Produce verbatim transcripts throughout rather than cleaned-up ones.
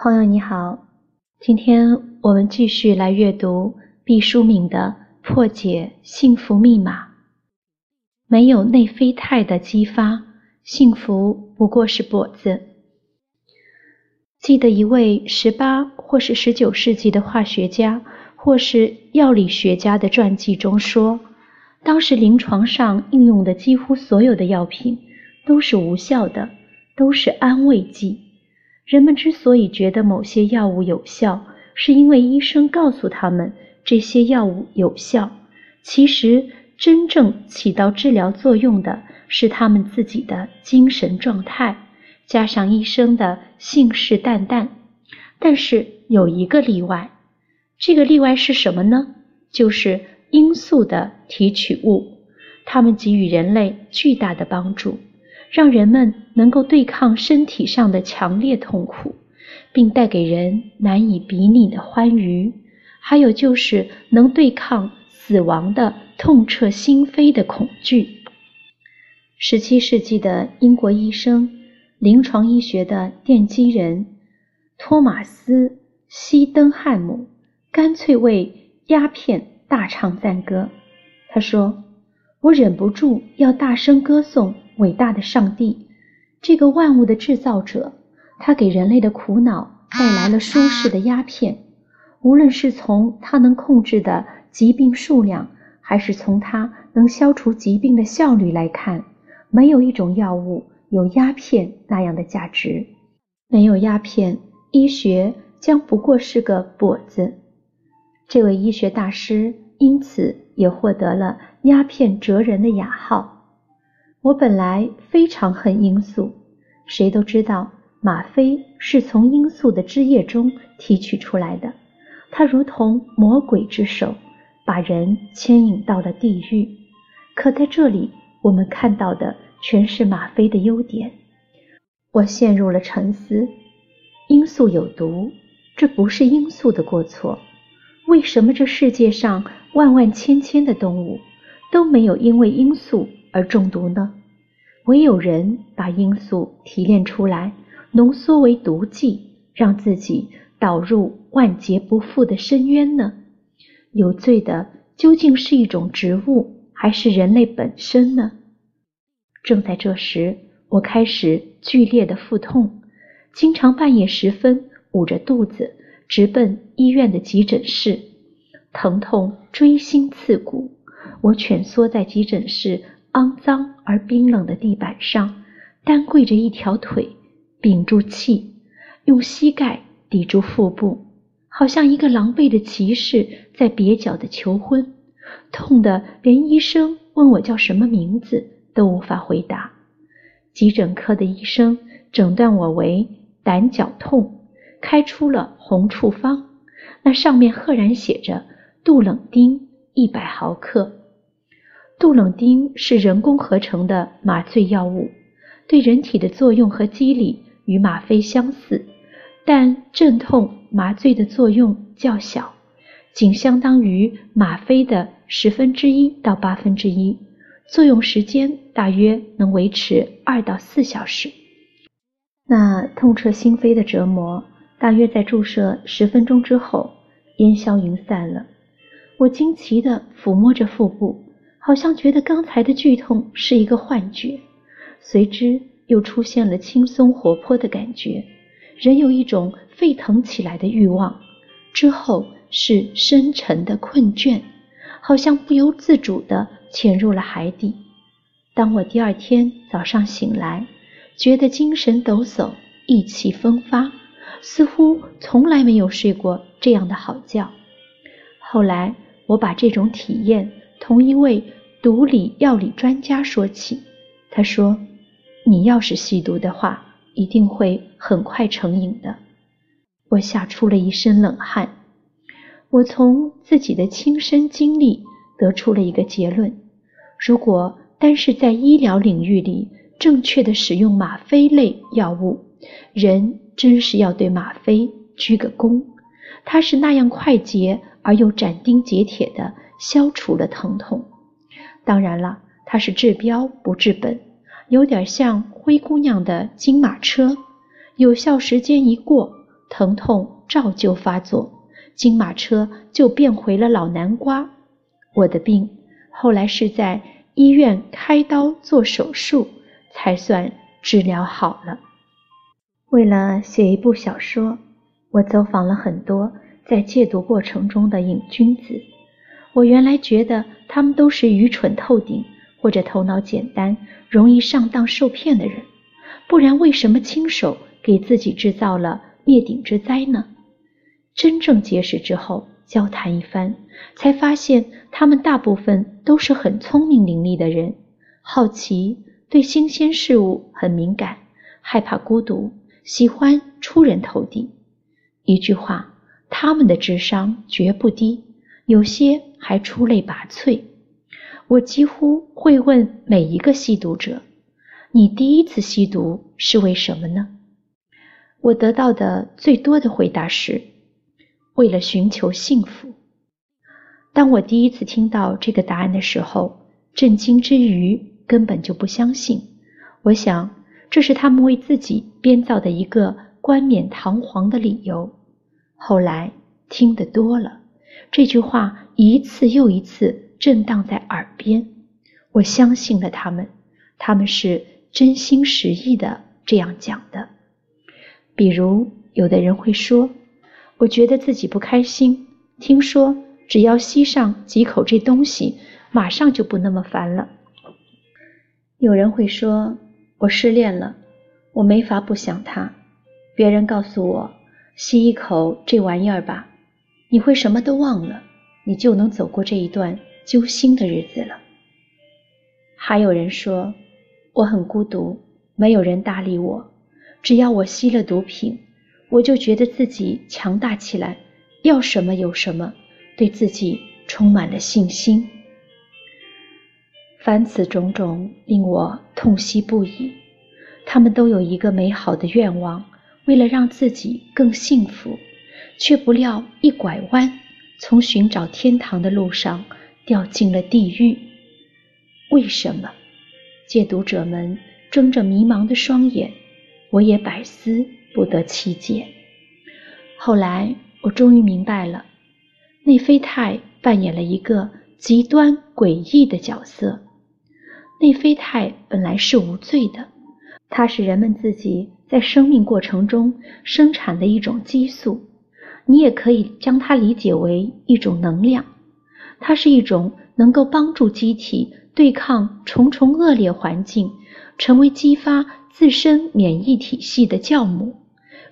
朋友你好，今天我们继续来阅读毕淑敏的《破解幸福密码》。没有内啡肽的激发，幸福不过是跛子。记得一位十八或是十九世纪的化学家或是药理学家的传记中说，当时临床上应用的几乎所有的药品都是无效的，都是安慰剂。人们之所以觉得某些药物有效，是因为医生告诉他们这些药物有效，其实真正起到治疗作用的是他们自己的精神状态，加上医生的信誓旦旦。但是有一个例外，这个例外是什么呢？就是罂粟的提取物，它们给予人类巨大的帮助，让人们能够对抗身体上的强烈痛苦，并带给人难以比拟的欢愉，还有就是能对抗死亡的痛彻心扉的恐惧。十七世纪的英国医生、临床医学的奠基人托马斯·希登汉姆干脆为鸦片大唱赞歌。他说，我忍不住要大声歌颂伟大的上帝，这个万物的制造者，他给人类的苦恼带来了舒适的鸦片，无论是从他能控制的疾病数量，还是从他能消除疾病的效率来看，没有一种药物有鸦片那样的价值。没有鸦片，医学将不过是个跛子。这位医学大师因此也获得了鸦片哲人的雅号。我本来非常恨罂粟，谁都知道吗啡是从罂粟的汁液中提取出来的，它如同魔鬼之手，把人牵引到了地狱。可在这里，我们看到的全是吗啡的优点。我陷入了沉思，罂粟有毒，这不是罂粟的过错。为什么这世界上万万千千的动物都没有因为罂粟而中毒呢？唯有人把罂粟提炼出来，浓缩为毒剂，让自己导入万劫不复的深渊呢？有罪的究竟是一种植物，还是人类本身呢？正在这时，我开始剧烈的腹痛，经常半夜时分捂着肚子直奔医院的急诊室，疼痛锥心刺骨。我蜷缩在急诊室肮脏而冰冷的地板上，单跪着一条腿，屏住气，用膝盖抵住腹部，好像一个狼狈的骑士在蹩脚的求婚，痛得连医生问我叫什么名字都无法回答。急诊科的医生诊断我为胆绞痛，开出了红处方，那上面赫然写着杜冷丁一百毫克。杜冷丁是人工合成的麻醉药物，对人体的作用和机理与吗啡相似，但镇痛麻醉的作用较小，仅相当于吗啡的十分之一到八分之一，作用时间大约能维持二到四小时。那痛彻心扉的折磨，大约在注射十分钟之后烟消云散了。我惊奇地抚摸着腹部，好像觉得刚才的剧痛是一个幻觉，随之又出现了轻松活泼的感觉，人有一种沸腾起来的欲望，之后是深沉的困倦，好像不由自主地潜入了海底。当我第二天早上醒来，觉得精神抖擞，意气风发，似乎从来没有睡过这样的好觉。后来我把这种体验同一位毒理药理专家说起，他说，你要是吸毒的话，一定会很快成瘾的。我吓出了一身冷汗。我从自己的亲身经历得出了一个结论，如果单是在医疗领域里正确的使用吗啡类药物，人真是要对吗啡鞠个躬，它是那样快捷而又斩钉截铁的消除了疼痛。当然了，它是治标不治本，有点像灰姑娘的金马车，有效时间一过，疼痛照旧发作，金马车就变回了老南瓜。我的病后来是在医院开刀做手术才算治疗好了。为了写一部小说，我走访了很多在戒毒过程中的瘾君子。我原来觉得他们都是愚蠢透顶或者头脑简单容易上当受骗的人，不然为什么亲手给自己制造了灭顶之灾呢？真正结识之后交谈一番，才发现他们大部分都是很聪明伶俐的人，好奇，对新鲜事物很敏感，害怕孤独，喜欢出人头地。一句话，他们的智商绝不低，有些还出类拔萃。我几乎会问每一个吸毒者，你第一次吸毒是为什么呢？我得到的最多的回答是，为了寻求幸福。当我第一次听到这个答案的时候，震惊之余根本就不相信。我想，这是他们为自己编造的一个冠冕堂皇的理由。后来听得多了，这句话一次又一次震荡在耳边，我相信了他们，他们是真心实意的这样讲的。比如，有的人会说，我觉得自己不开心，听说只要吸上几口这东西，马上就不那么烦了。有人会说，我失恋了，我没法不想他，别人告诉我，吸一口这玩意儿吧，你会什么都忘了，你就能走过这一段揪心的日子了。还有人说，我很孤独，没有人搭理我，只要我吸了毒品，我就觉得自己强大起来，要什么有什么，对自己充满了信心。凡此种种令我痛惜不已，他们都有一个美好的愿望，为了让自己更幸福，却不料一拐弯，从寻找天堂的路上掉进了地狱。为什么？戒毒者们睁着迷茫的双眼，我也百思不得其解。后来我终于明白了，内啡肽扮演了一个极端诡异的角色。内啡肽本来是无罪的，它是人们自己在生命过程中生产的一种激素，你也可以将它理解为一种能量。它是一种能够帮助机体对抗重重恶劣环境，成为激发自身免疫体系的酵母，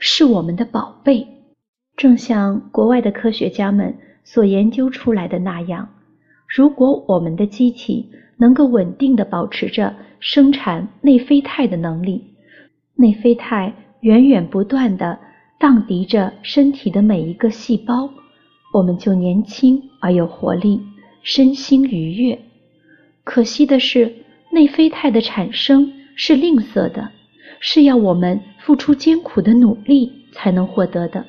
是我们的宝贝。正像国外的科学家们所研究出来的那样，如果我们的机体能够稳定地保持着生产内啡肽的能力，内啡肽源源不断地荡涤着身体的每一个细胞，我们就年轻而有活力，身心愉悦。可惜的是，内啡肽的产生是吝啬的，是要我们付出艰苦的努力才能获得的。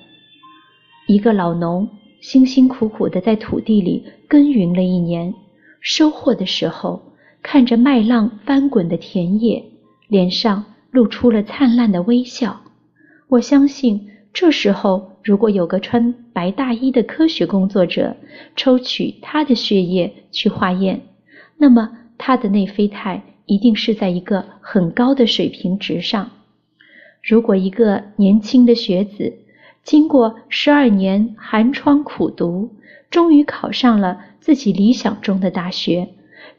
一个老农辛辛苦苦地在土地里耕耘了一年，收获的时候，看着麦浪翻滚的田野，脸上露出了灿烂的微笑。我相信，这时候如果有个穿白大衣的科学工作者抽取他的血液去化验，那么他的内啡肽一定是在一个很高的水平值上。如果一个年轻的学子经过十二年寒窗苦读，终于考上了自己理想中的大学，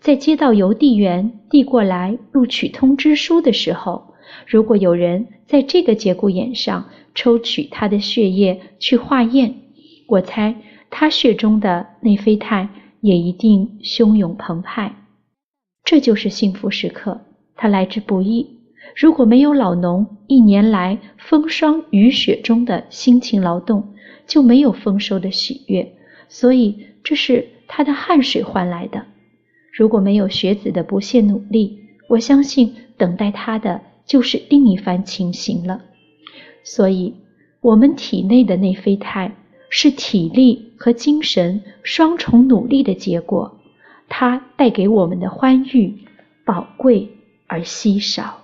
在接到邮递员递过来录取通知书的时候，如果有人在这个节骨眼上抽取他的血液去化验，我猜他血中的内啡肽也一定汹涌澎湃。这就是幸福时刻，它来之不易。如果没有老农一年来风霜雨雪中的辛勤劳动，就没有丰收的喜悦，所以这是他的汗水换来的。如果没有学子的不懈努力，我相信等待他的就是另一番情形了。所以，我们体内的内啡肽是体力和精神双重努力的结果，它带给我们的欢愉，宝贵而稀少。